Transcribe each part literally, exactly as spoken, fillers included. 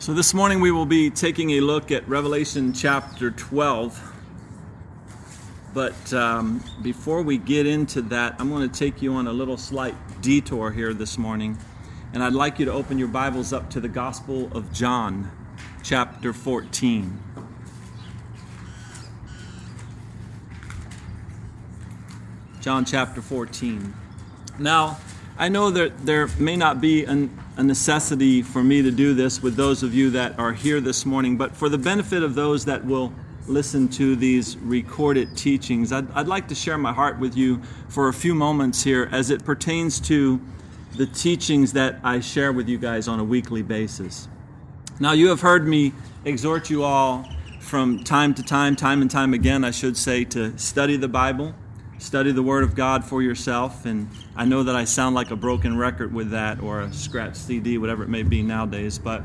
So this morning we will be taking a look at Revelation chapter twelve, but um, before we get into that, I'm going to take you on a little slight detour here this morning, and I'd like you to open your Bibles up to the Gospel of John chapter fourteen. John chapter fourteen. Now, I know that there may not be an, a necessity for me to do this with those of you that are here this morning, but for the benefit of those that will listen to these recorded teachings, I'd, I'd like to share my heart with you for a few moments here as it pertains to the teachings that I share with you guys on a weekly basis. Now, you have heard me exhort you all from time to time, time and time again, I should say, to study the Bible. Study the Word of God for yourself, and I know that I sound like a broken record with that, or a scratch C D, whatever it may be nowadays, but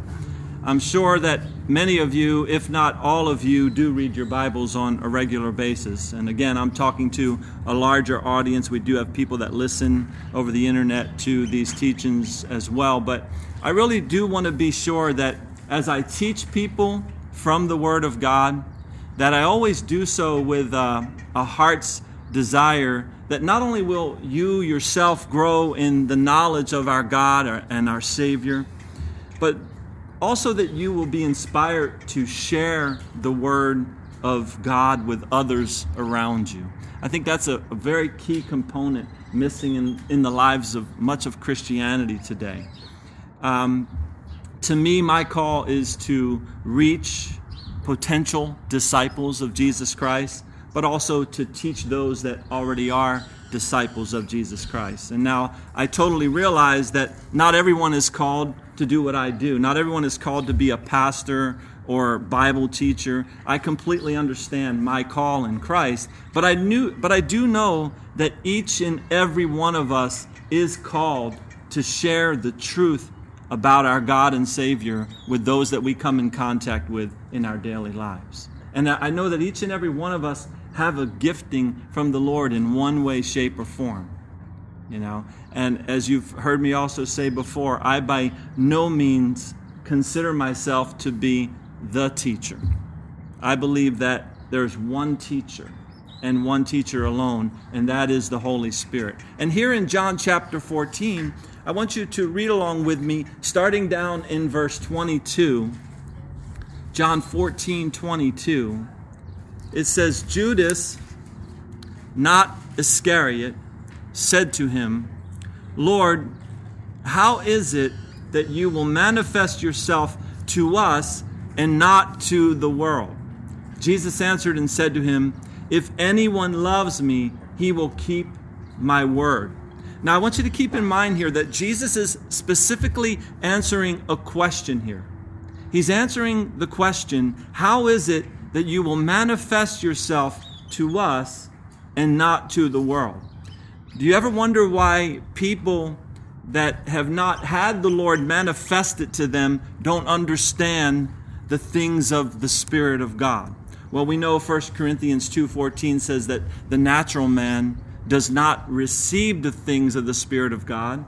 I'm sure that many of you, if not all of you, do read your Bibles on a regular basis. And again, I'm talking to a larger audience. We do have people that listen over the internet to these teachings as well, but I really do want to be sure that as I teach people from the Word of God, that I always do so with uh, a heart's desire that not only will you yourself grow in the knowledge of our God and our Savior, but also that you will be inspired to share the Word of God with others around you. I think that's a, a very key component missing in, in the lives of much of Christianity today. Um, to me, my call is to reach potential disciples of Jesus Christ, but also to teach those that already are disciples of Jesus Christ. And now I totally realize that not everyone is called to do what I do. Not everyone is called to be a pastor or Bible teacher. I completely understand my call in Christ, but I knew, but I do know that each and every one of us is called to share the truth about our God and Savior with those that we come in contact with in our daily lives. And I know that each and every one of us have a gifting from the Lord in one way, shape, or form, you know. And as you've heard me also say before, I by no means consider myself to be the teacher. I believe that there's one teacher and one teacher alone, and that is the Holy Spirit. And here in John chapter fourteen, I want you to read along with me, starting down in verse twenty-two. John fourteen twenty-two. It says, "Judas, not Iscariot, said to him, 'Lord, how is it that you will manifest yourself to us and not to the world?' Jesus answered and said to him, 'If anyone loves me, he will keep my word.'" Now I want you to keep in mind here that Jesus is specifically answering a question here. He's answering the question, how is it that you will manifest yourself to us and not to the world? Do you ever wonder why people that have not had the Lord manifested to them don't understand the things of the Spirit of God? Well, we know First Corinthians two fourteen says that the natural man does not receive the things of the Spirit of God,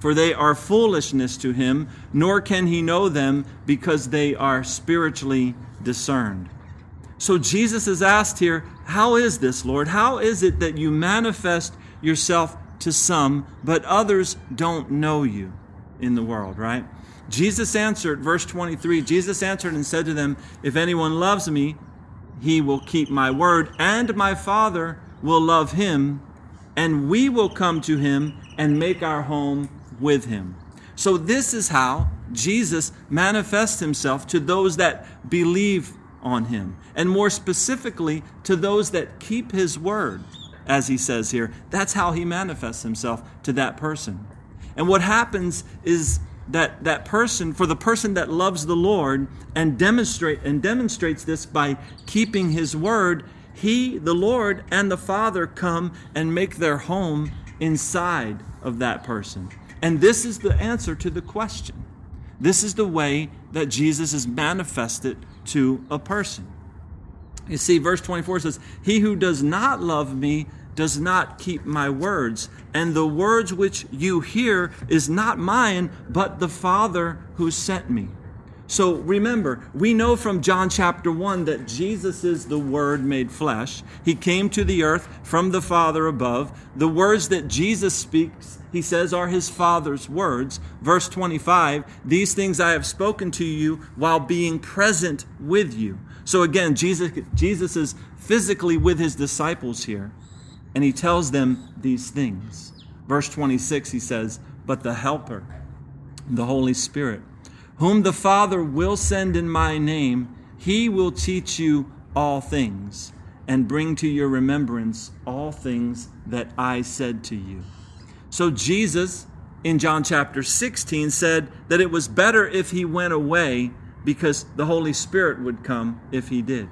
for they are foolishness to him, nor can he know them because they are spiritually discerned. So Jesus is asked here, how is this, Lord? How is it that you manifest yourself to some, but others don't know you in the world, right? Jesus answered, verse twenty-three, Jesus answered and said to them, "If anyone loves me, he will keep my word, and my Father will love him, and we will come to him and make our home with him." So this is how Jesus manifests himself to those that believe on him, and more specifically to those that keep his word, as he says here. That's how he manifests himself to that person. And what happens is that that person, for the person that loves the Lord and demonstrate and demonstrates this by keeping his word, he, the Lord, and the Father come and make their home inside of that person. And this is the answer to the question. This is the way that Jesus is manifested to a person. You see, verse twenty-four says, "He who does not love me does not keep my words, and the words which you hear is not mine, but the Father who sent me." So remember, we know from John chapter one that Jesus is the Word made flesh. He came to the earth from the Father above. The words that Jesus speaks, he says, are his Father's words. Verse twenty-five, these things I have spoken to you while being present with you. So again, Jesus, Jesus is physically with his disciples here, and he tells them these things. Verse twenty-six, he says, but the Helper, the Holy Spirit, whom the Father will send in my name, he will teach you all things and bring to your remembrance all things that I said to you. So Jesus, in John chapter sixteen, said that it was better if he went away because the Holy Spirit would come if he did.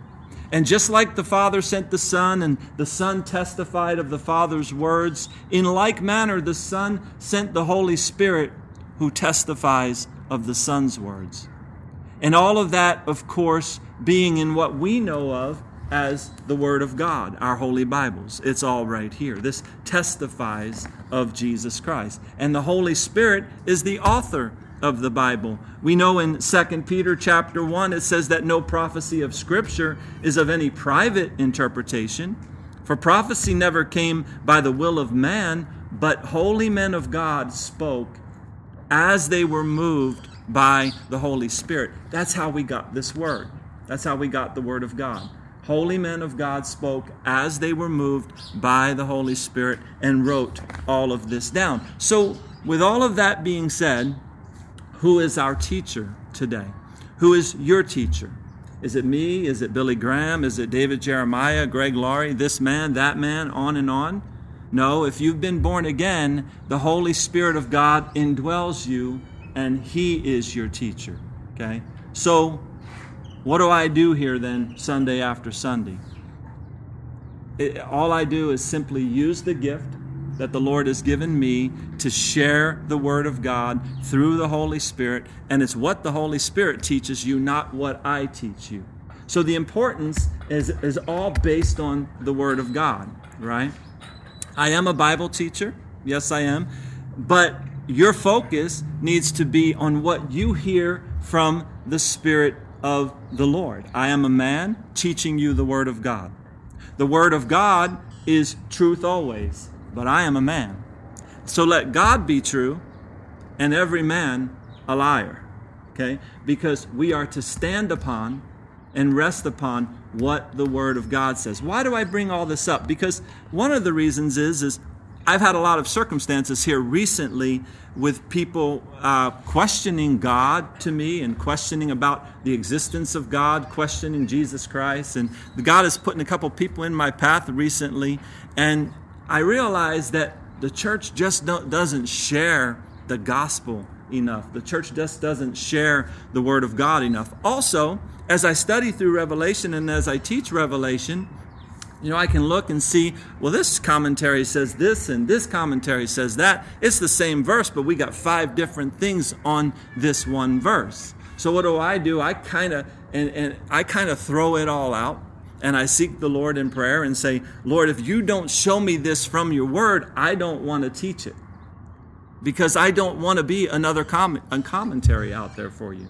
And just like the Father sent the Son, and the Son testified of the Father's words, in like manner the Son sent the Holy Spirit, who testifies of the Son's words. And all of that, of course, being in what we know of as the Word of God, our Holy Bibles. It's all right here. This testifies of Jesus Christ. And the Holy Spirit is the author of the Bible. We know in Second Peter chapter one, it says that no prophecy of Scripture is of any private interpretation. For prophecy never came by the will of man, but holy men of God spoke as they were moved by the Holy Spirit. That's how we got this word. That's how we got the Word of God. Holy men of God spoke as they were moved by the Holy Spirit and wrote all of this down. So, with all of that being said, who is our teacher today? Who is your teacher? Is it me? Is it Billy Graham? Is it David Jeremiah, Greg Laurie, this man, that man, on and on? No, if you've been born again, the Holy Spirit of God indwells you, and he is your teacher. Okay? So, what do I do here then, Sunday after Sunday? It, all I do is simply use the gift that the Lord has given me to share the Word of God through the Holy Spirit, and it's what the Holy Spirit teaches you, not what I teach you. So the importance is, is all based on the Word of God, right? I am a Bible teacher. Yes, I am. But your focus needs to be on what you hear from the Spirit of the Lord. I am a man teaching you the Word of God. The Word of God is truth always, but I am a man. So let God be true and every man a liar. Okay? Because we are to stand upon and rest upon what the Word of God says. Why do I bring all this up? Because one of the reasons is, is I've had a lot of circumstances here recently with people uh, questioning God to me and questioning about the existence of God, questioning Jesus Christ. And God is putting a couple people in my path recently. And I realized that the church just don't, doesn't share the gospel enough. The church just doesn't share the Word of God enough. Also, as I study through Revelation and as I teach Revelation, you know, I can look and see, well, this commentary says this and this commentary says that. It's the same verse, but we got five different things on this one verse. So what do I do? I kind of and, and I kind of throw it all out, and I seek the Lord in prayer and say, Lord, if you don't show me this from your Word, I don't want to teach it, because I don't want to be another comment, commentary out there for you.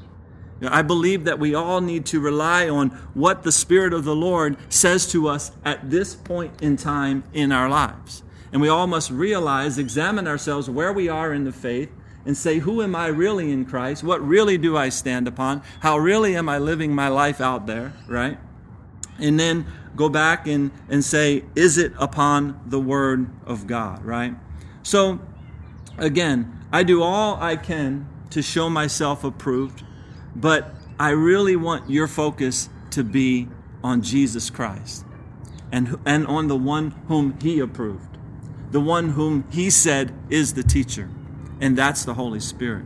I believe that we all need to rely on what the Spirit of the Lord says to us at this point in time in our lives. And we all must realize, examine ourselves where we are in the faith and say, who am I really in Christ? What really do I stand upon? How really am I living my life out there, right? And then go back and, and say, is it upon the Word of God, right? So, again, I do all I can to show myself approved, but I really want your focus to be on Jesus Christ and, and on the one whom he approved, the one whom he said is the teacher, and that's the Holy Spirit.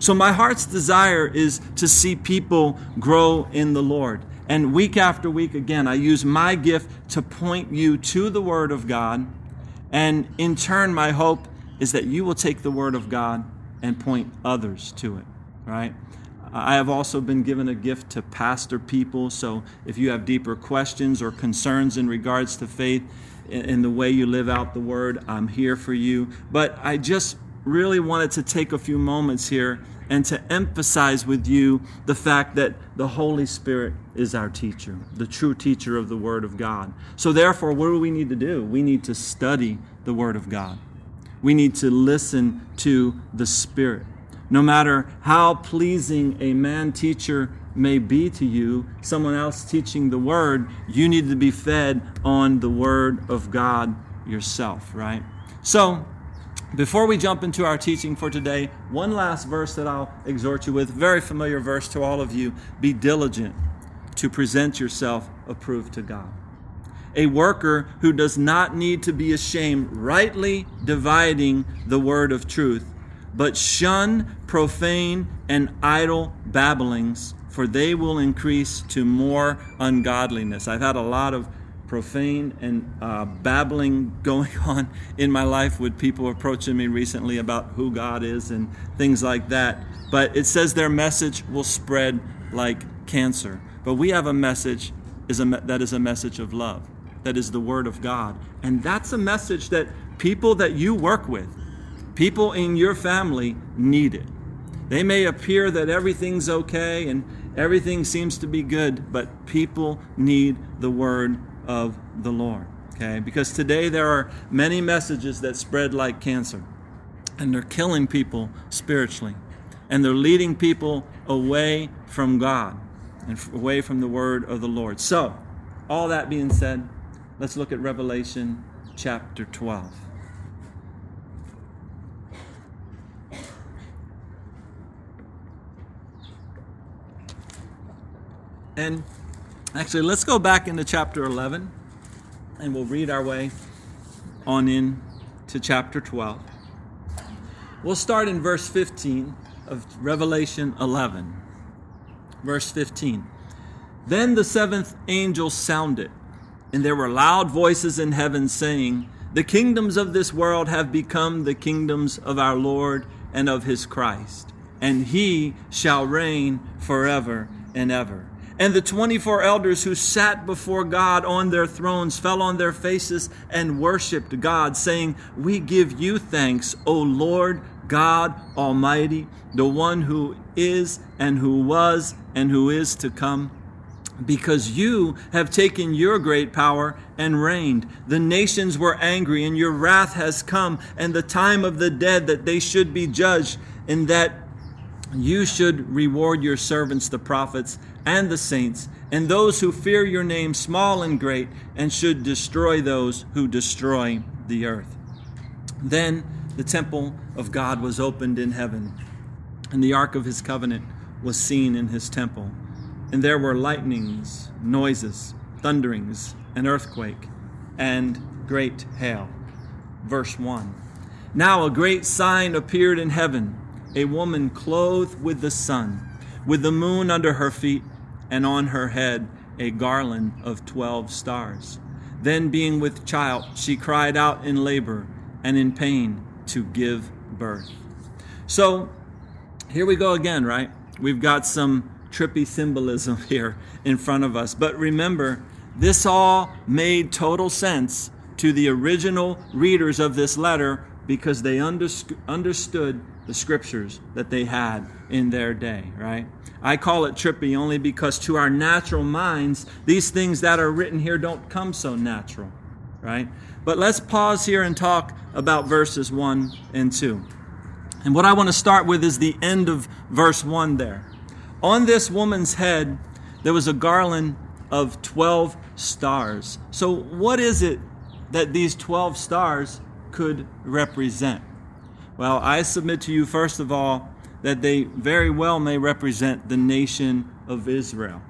So my heart's desire is to see people grow in the Lord. And week after week, again, I use my gift to point you to the Word of God. And in turn, my hope is that you will take the Word of God and point others to it, right? I have also been given a gift to pastor people, so if you have deeper questions or concerns in regards to faith and the way you live out the Word, I'm here for you. But I just really wanted to take a few moments here and to emphasize with you the fact that the Holy Spirit is our teacher, the true teacher of the Word of God. So therefore, what do we need to do? We need to study the Word of God. We need to listen to the Spirit. No matter how pleasing a man teacher may be to you, someone else teaching the Word, you need to be fed on the Word of God yourself, right? So, before we jump into our teaching for today, one last verse that I'll exhort you with, very familiar verse to all of you. Be diligent to present yourself approved to God. A worker who does not need to be ashamed, rightly dividing the word of truth, but shun profane and idle babblings, for they will increase to more ungodliness. I've had a lot of profane and uh, babbling going on in my life with people approaching me recently about who God is and things like that. But it says their message will spread like cancer. But we have a message is a, that is a message of love. That is the Word of God. And that's a message that people that you work with, people in your family need it. They may appear that everything's okay and everything seems to be good, but people need the Word of the Lord, okay? Because today there are many messages that spread like cancer, and they're killing people spiritually, and they're leading people away from God and away from the Word of the Lord. So, all that being said, let's look at Revelation chapter twelve. And actually, let's go back into chapter eleven, and we'll read our way on in to chapter twelve. We'll start in verse fifteen of Revelation eleven. Verse fifteen. Then the seventh angel sounded, and there were loud voices in heaven saying, "The kingdoms of this world have become the kingdoms of our Lord and of his Christ, and he shall reign forever and ever." And the twenty-four elders who sat before God on their thrones fell on their faces and worshipped God, saying, "We give you thanks, O Lord God Almighty, the one who is and who was and who is to come, because you have taken your great power and reigned. The nations were angry, and your wrath has come, and the time of the dead that they should be judged, and that you should reward your servants, the prophets, and the saints, and those who fear your name, small and great, and should destroy those who destroy the earth." Then the temple of God was opened in heaven, and the ark of his covenant was seen in his temple. And there were lightnings, noises, thunderings, an earthquake, and great hail. Verse one. Now a great sign appeared in heaven, a woman clothed with the sun, with the moon under her feet, and on her head a garland of twelve stars. Then being with child, she cried out in labor and in pain to give birth. So, here we go again, right? We've got some trippy symbolism here in front of us. But remember, this all made total sense to the original readers of this letter because they underst- understood the scriptures that they had in their day, right? I call it trippy only because to our natural minds, these things that are written here don't come so natural, right? But let's pause here and talk about verses one and two. And what I want to start with is the end of verse one there. On this woman's head, there was a garland of twelve stars. So what is it that these twelve stars could represent? Well, I submit to you, first of all, that they very well may represent the nation of Israel.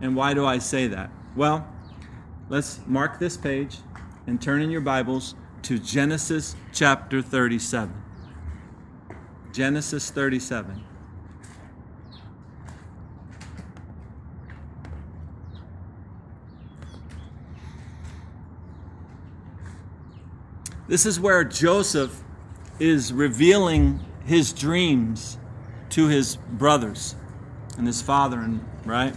And why do I say that? Well, let's mark this page and turn in your Bibles to Genesis chapter thirty-seven. Genesis thirty-seven. This is where Joseph is revealing his dreams to his brothers and his father, and right?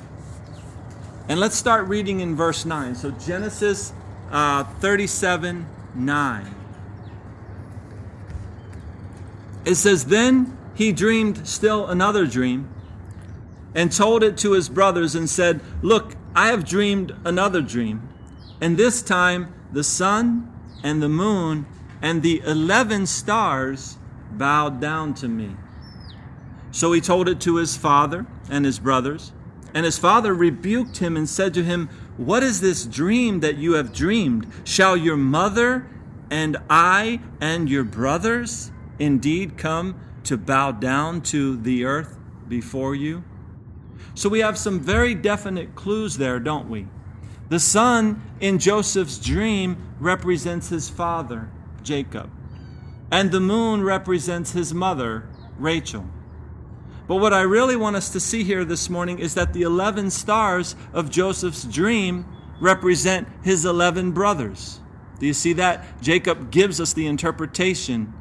And let's start reading in verse nine. So Genesis uh, thirty-seven, nine. It says, "Then he dreamed still another dream and told it to his brothers and said, "Look, I have dreamed another dream, and this time the sun and the moon and the eleven stars bowed down to me." So he told it to his father and his brothers, and his father rebuked him and said to him, "What is this dream that you have dreamed? Shall your mother and I and your brothers indeed come to bow down to the earth before you?" So we have some very definite clues there, don't we? The son in Joseph's dream represents his father, Jacob, and the moon represents his mother, Rachel. But what I really want us to see here this morning is that the eleven stars of Joseph's dream represent his eleven brothers. Do you see that? Jacob gives us the interpretation.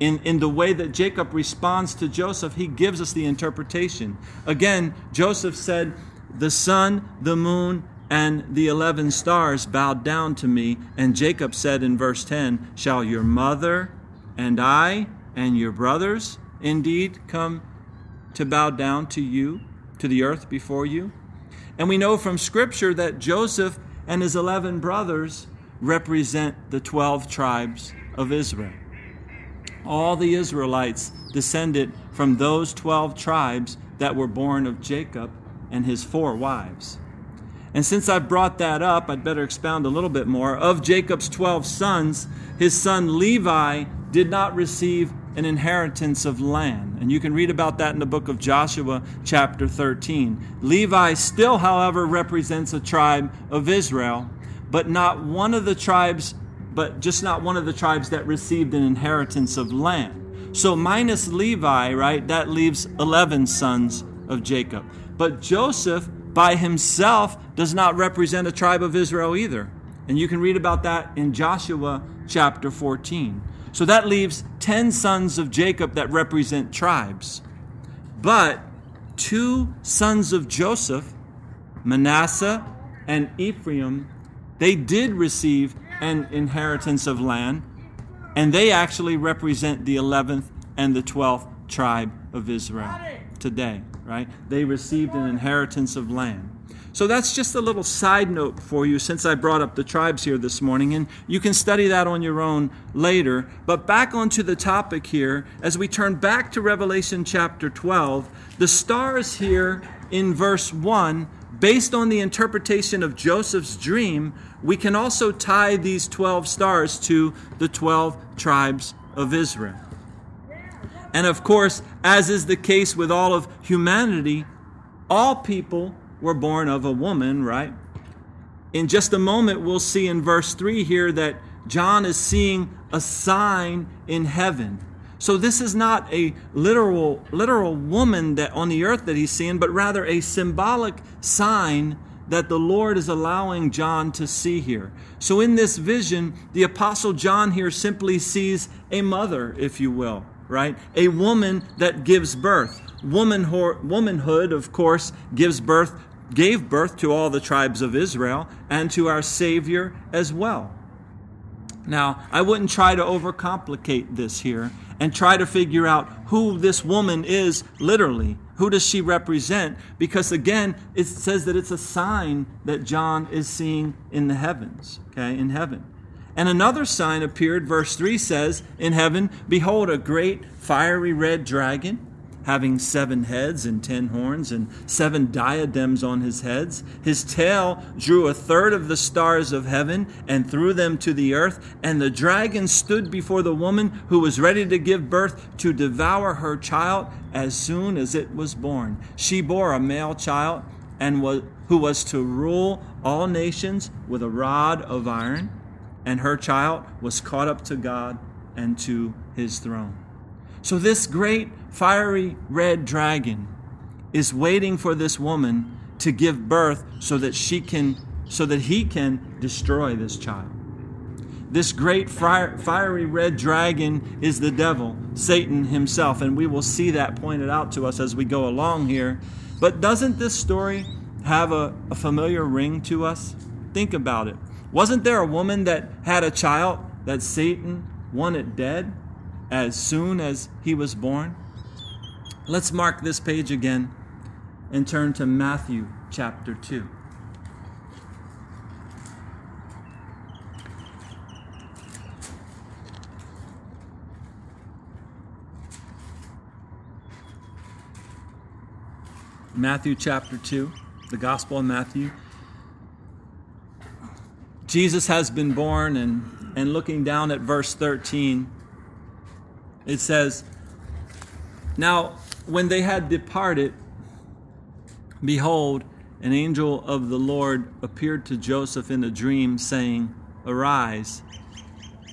In, in the way that Jacob responds to Joseph, he gives us the interpretation. Again, Joseph said, "The sun, the moon, and the eleven stars bowed down to me." And Jacob said in verse ten, "Shall your mother and I and your brothers indeed come to bow down to you, to the earth before you?" And we know from Scripture that Joseph and his eleven brothers represent the twelve tribes of Israel. All the Israelites descended from those twelve tribes that were born of Jacob and his four wives. And since I brought that up, I'd better expound a little bit more. Of Jacob's twelve sons, his son Levi did not receive an inheritance of land. And you can read about that in the book of Joshua, chapter thirteen. Levi still, however, represents a tribe of Israel, but not one of the tribes but just not one of the tribes that received an inheritance of land. So minus Levi, right, that leaves eleven sons of Jacob. But Joseph by himself does not represent a tribe of Israel either. And you can read about that in Joshua chapter fourteen. So that leaves ten sons of Jacob that represent tribes. But two sons of Joseph, Manasseh and Ephraim, they did receive an inheritance of land, and they actually represent the eleventh and the twelfth tribe of Israel today, right? They received an inheritance of land. So that's just a little side note for you since I brought up the tribes here this morning, and you can study that on your own later. But back onto the topic here, as we turn back to Revelation chapter twelve, the stars here in verse one, based on the interpretation of Joseph's dream, we can also tie these twelve stars to the twelve tribes of Israel. And of course, as is the case with all of humanity, all people were born of a woman, right? In just a moment, we'll see in verse three here that John is seeing a sign in heaven. So this is not a literal literal woman that on the earth that he's seeing, but rather a symbolic sign that the Lord is allowing John to see here. So in this vision, the Apostle John here simply sees a mother, if you will, right? A woman that gives birth. Womanho- womanhood, of course, gives birth, gave birth to all the tribes of Israel and to our Savior as well. Now, I wouldn't try to overcomplicate this here and try to figure out who this woman is literally. Who does she represent? Because again, it says that it's a sign that John is seeing in the heavens, okay, in heaven. And another sign appeared, verse three says, in heaven, "Behold, a great fiery red dragon, having seven heads and ten horns and seven diadems on his heads. His tail drew a third of the stars of heaven and threw them to the earth. And the dragon stood before the woman who was ready to give birth to devour her child as soon as it was born. She bore a male child and was, who was to rule all nations with a rod of iron. And her child was caught up to God and to his throne." So this great fiery red dragon is waiting for this woman to give birth so that she can, so that he can destroy this child. This great fire, fiery red dragon is the devil, Satan himself, and we will see that pointed out to us as we go along here. But doesn't this story have a, a familiar ring to us? Think about it. Wasn't there a woman that had a child that Satan wanted dead as soon as he was born? Let's mark this page again and turn to Matthew chapter two. Matthew chapter two, the Gospel of Matthew. Jesus has been born, and, and looking down at verse thirteen, it says, "Now when they had departed, behold, an angel of the Lord appeared to Joseph in a dream, saying, 'Arise,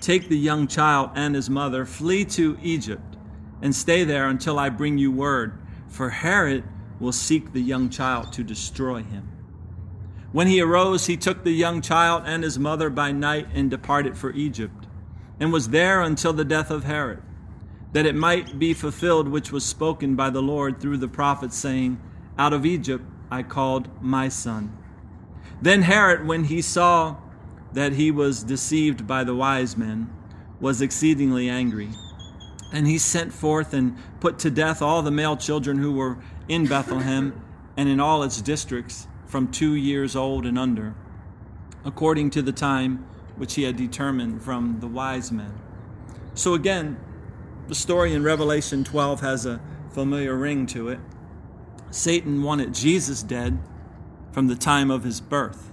take the young child and his mother, flee to Egypt, and stay there until I bring you word, for Herod will seek the young child to destroy him.' When he arose, he took the young child and his mother by night and departed for Egypt, and was there until the death of Herod, that it might be fulfilled which was spoken by the Lord through the prophet, saying, 'Out of Egypt I called my son.' Then Herod, when he saw that he was deceived by the wise men, was exceedingly angry. And he sent forth and put to death all the male children who were in Bethlehem and in all its districts, from two years old and under, according to the time which he had determined from the wise men." So again, the story in Revelation twelve has a familiar ring to it. Satan wanted Jesus dead from the time of his birth.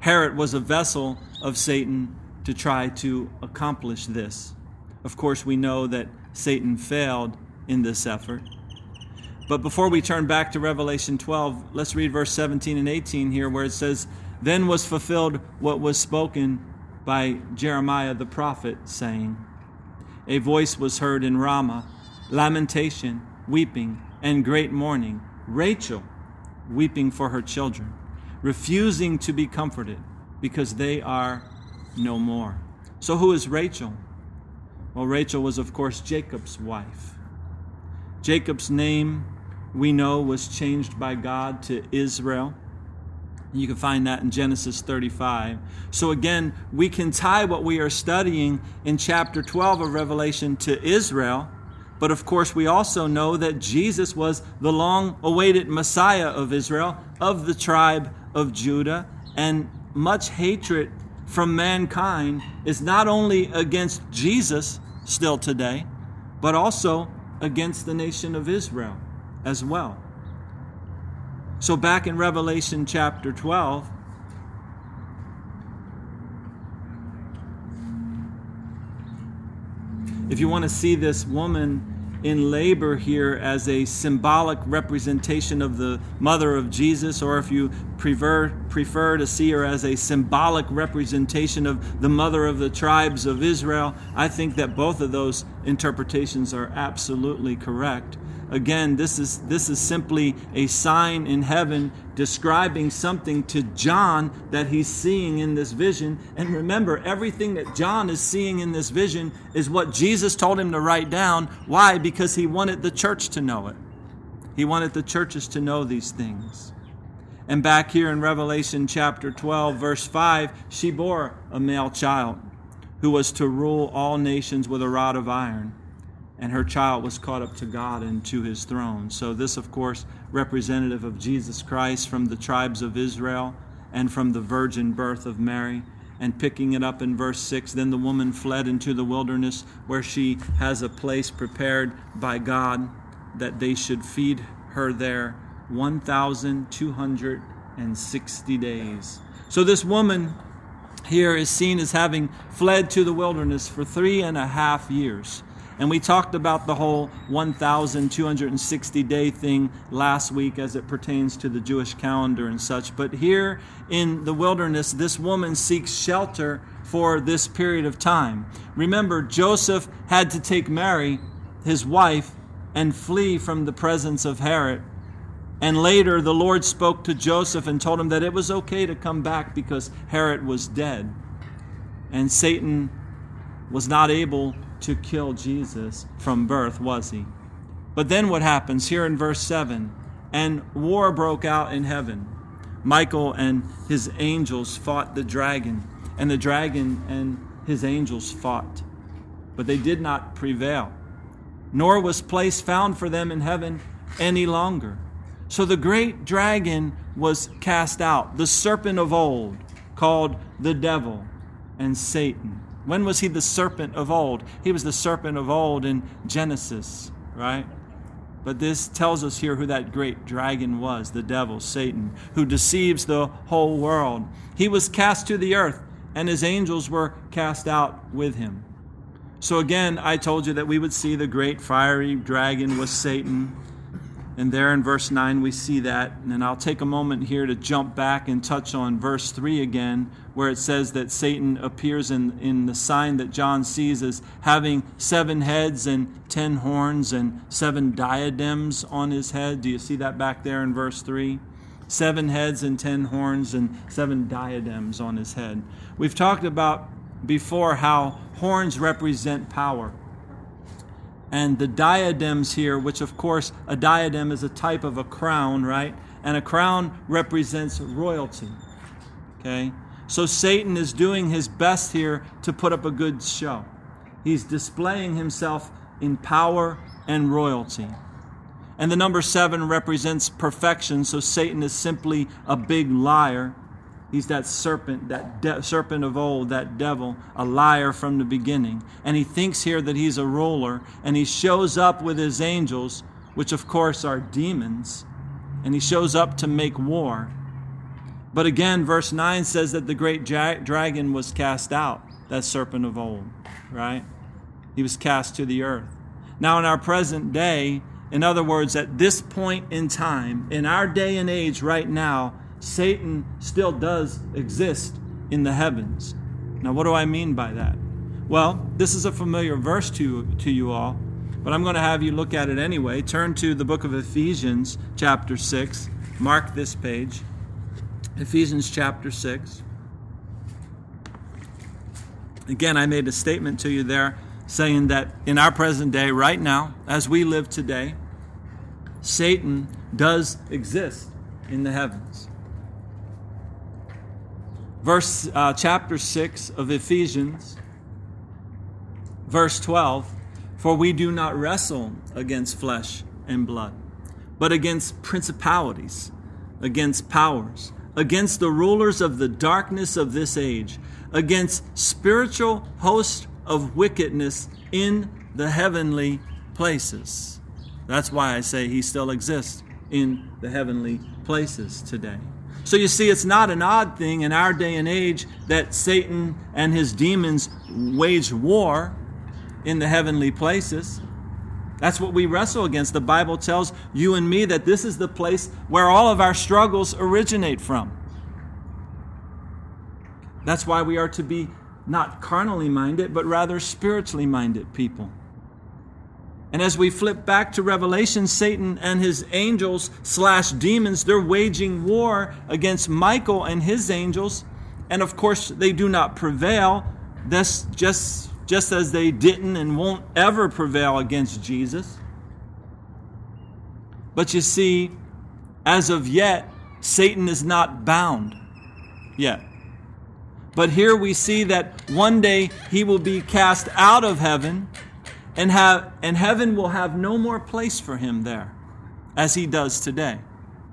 Herod was a vessel of Satan to try to accomplish this. Of course, we know that Satan failed in this effort. But before we turn back to Revelation twelve, let's read verse seventeen and eighteen here, where it says, "Then was fulfilled what was spoken by Jeremiah the prophet, saying, 'A voice was heard in Ramah, lamentation, weeping, and great mourning, Rachel weeping for her children, refusing to be comforted, because they are no more.'" So who is Rachel? Well, Rachel was, of course, Jacob's wife. Jacob's name, we know, was changed by God to Israel. You can find that in Genesis thirty-five. So again, we can tie what we are studying in chapter twelve of Revelation to Israel. But of course, we also know that Jesus was the long-awaited Messiah of Israel, of the tribe of Judah, and much hatred from mankind is not only against Jesus still today, but also against the nation of Israel as well. So back in Revelation chapter twelve, if you want to see this woman in labor here as a symbolic representation of the mother of Jesus, or if you prefer, prefer to see her as a symbolic representation of the mother of the tribes of Israel, I think that both of those interpretations are absolutely correct. Again, this is, this is simply a sign in heaven describing something to John that he's seeing in this vision. And remember, everything that John is seeing in this vision is what Jesus told him to write down. Why? Because he wanted the church to know it. He wanted the churches to know these things. And back here in Revelation chapter twelve, verse five, she bore a male child who was to rule all nations with a rod of iron. And her child was caught up to God and to his throne. So this, of course, representative of Jesus Christ from the tribes of Israel and from the virgin birth of Mary. And picking it up in verse six, "Then the woman fled into the wilderness, where she has a place prepared by God, that they should feed her there one thousand two hundred sixty days." So this woman here is seen as having fled to the wilderness for three and a half years. And we talked about the whole one thousand two hundred sixty day thing last week as it pertains to the Jewish calendar and such. But here in the wilderness, this woman seeks shelter for this period of time. Remember, Joseph had to take Mary, his wife, and flee from the presence of Herod. And later the Lord spoke to Joseph and told him that it was okay to come back because Herod was dead. And Satan was not able to kill Jesus from birth, was he? But then what happens here in verse seven? "And war broke out in heaven. Michael and his angels fought the dragon, and the dragon and his angels fought, but they did not prevail, nor was place found for them in heaven any longer. So the great dragon was cast out, the serpent of old, called the devil and Satan. When was he the serpent of old? He was the serpent of old in Genesis, right? But this tells us here who that great dragon was, the devil, Satan, who deceives the whole world. He was cast to the earth, and his angels were cast out with him. So again, I told you that we would see the great fiery dragon was Satan. And there in verse nine, we see that. And I'll take a moment here to jump back and touch on verse three again, where it says that Satan appears in, in the sign that John sees as having seven heads and ten horns and seven diadems on his head. Do you see that back there in verse three? Seven heads and ten horns and seven diadems on his head. We've talked about before how horns represent power. And the diadems here, which of course a diadem is a type of a crown, right? And a crown represents royalty, okay? So Satan is doing his best here to put up a good show. He's displaying himself in power and royalty. And the number seven represents perfection, so Satan is simply a big liar. He's that serpent, that de- serpent of old, that devil, a liar from the beginning. And he thinks here that he's a ruler, and he shows up with his angels, which of course are demons, and he shows up to make war. But again, verse nine says that the great ja- dragon was cast out, that serpent of old, right? He was cast to the earth. Now in our present day, in other words, at this point in time, in our day and age right now, Satan still does exist in the heavens. Now, what do I mean by that? Well, this is a familiar verse to, to you all, but I'm going to have you look at it anyway. Turn to the book of Ephesians, chapter six. Mark this page. Ephesians, chapter six. Again, I made a statement to you there saying that in our present day, right now, as we live today, Satan does exist in the heavens. Verse uh, chapter six of Ephesians, verse twelve, for we do not wrestle against flesh and blood, but against principalities, against powers, against the rulers of the darkness of this age, against spiritual hosts of wickedness in the heavenly places. That's why I say he still exists in the heavenly places today. So you see, it's not an odd thing in our day and age that Satan and his demons wage war in the heavenly places. That's what we wrestle against. The Bible tells you and me that this is the place where all of our struggles originate from. That's why we are to be not carnally minded, but rather spiritually minded people. And as we flip back to Revelation, Satan and his angels slash demons, they're waging war against Michael and his angels. And of course, they do not prevail. That's just, just as they didn't and won't ever prevail against Jesus. But you see, as of yet, Satan is not bound yet. But here we see that one day he will be cast out of heaven, And have and heaven will have no more place for him there, as he does today.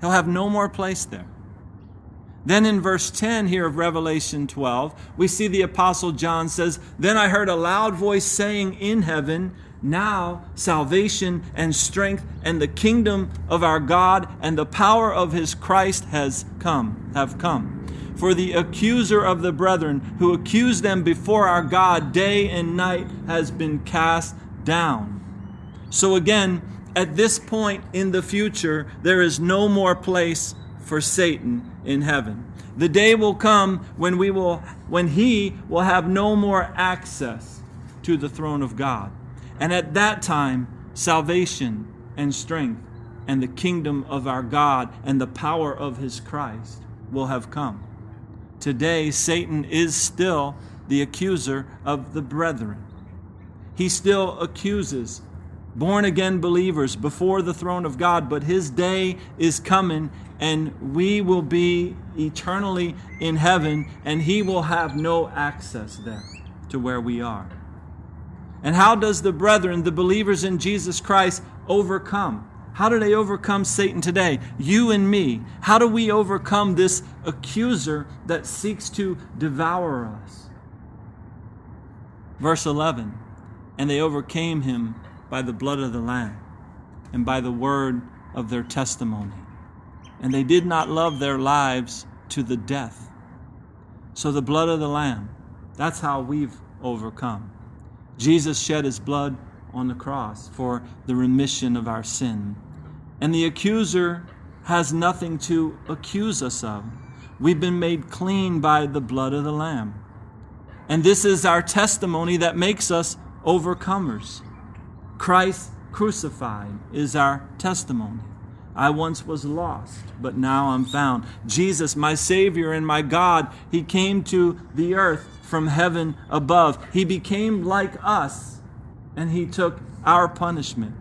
He'll have no more place there. Then in verse ten here of Revelation twelve, we see the Apostle John says, then I heard a loud voice saying in heaven, now salvation and strength and the kingdom of our God and the power of his Christ has come, have come. For the accuser of the brethren who accused them before our God day and night has been cast down. So again, at this point in the future, there is no more place for Satan in heaven. The day will come when we will, when he will have no more access to the throne of God. And at that time, salvation and strength and the kingdom of our God and the power of his Christ will have come. Today, Satan is still the accuser of the brethren. He still accuses born-again believers before the throne of God, but his day is coming, and we will be eternally in heaven, and he will have no access there to where we are. And how does the brethren, the believers in Jesus Christ, overcome? How do they overcome Satan today? You and me. How do we overcome this accuser that seeks to devour us? Verse eleven, and they overcame him by the blood of the Lamb and by the word of their testimony. And they did not love their lives to the death. So the blood of the Lamb, that's how we've overcome. Jesus shed his blood on the cross for the remission of our sin. And the accuser has nothing to accuse us of. We've been made clean by the blood of the Lamb. And this is our testimony that makes us overcomers. Christ crucified is our testimony. I once was lost, but now I'm found. Jesus, my Savior and my God, He came to the earth from heaven above. He became like us, and He took our punishment.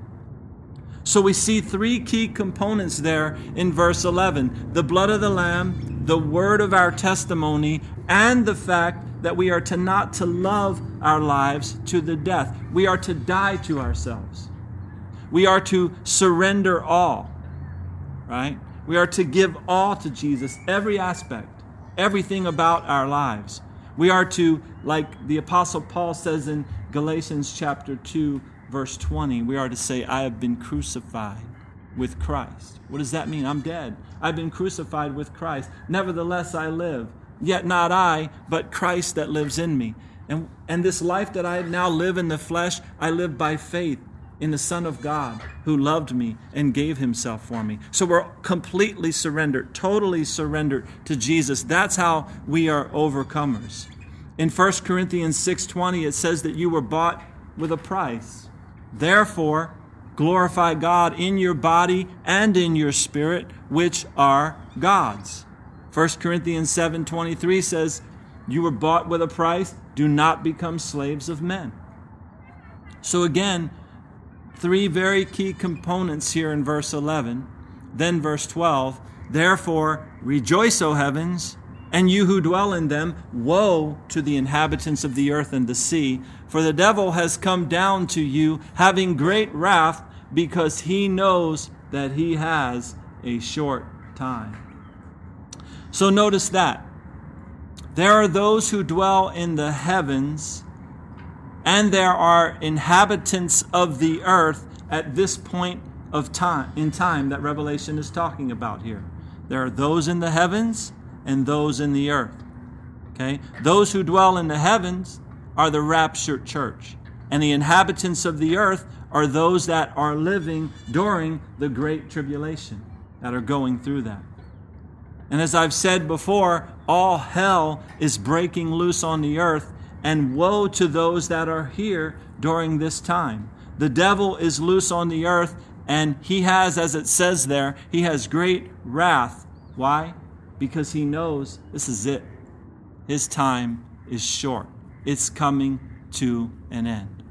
So we see three key components there in verse eleven. The blood of the Lamb, the word of our testimony, and the fact that we are to not to love our lives to the death. We are to die to ourselves. We are to surrender all. Right? We are to give all to Jesus, every aspect, everything about our lives. We are to, like the Apostle Paul says in Galatians chapter two, verse twenty, we are to say, I have been crucified with Christ. What does that mean? I'm dead. I've been crucified with Christ. Nevertheless, I live. Yet not I, but Christ that lives in me. And, and this life that I now live in the flesh, I live by faith in the Son of God who loved me and gave himself for me. So we're completely surrendered, totally surrendered to Jesus. That's how we are overcomers. In First Corinthians six twenty, it says that you were bought with a price. Therefore, glorify God in your body and in your spirit, which are God's. First Corinthians seven twenty-three says, you were bought with a price. Do not become slaves of men. So again, three very key components here in verse eleven. Then verse twelve, therefore rejoice, O heavens, and you who dwell in them. Woe to the inhabitants of the earth and the sea, for the devil has come down to you, having great wrath, because he knows that he has a short time. So notice that. There are those who dwell in the heavens, and there are inhabitants of the earth at this point of time, in time that Revelation is talking about here. There are those in the heavens and those in the earth. Okay? Those who dwell in the heavens are the raptured church. And the inhabitants of the earth are those that are living during the Great Tribulation, that are going through that. And as I've said before, all hell is breaking loose on the earth. And woe to those that are here during this time. The devil is loose on the earth, and he has, as it says there, he has great wrath. Why? Because he knows this is it. His time is short. It's coming to an end.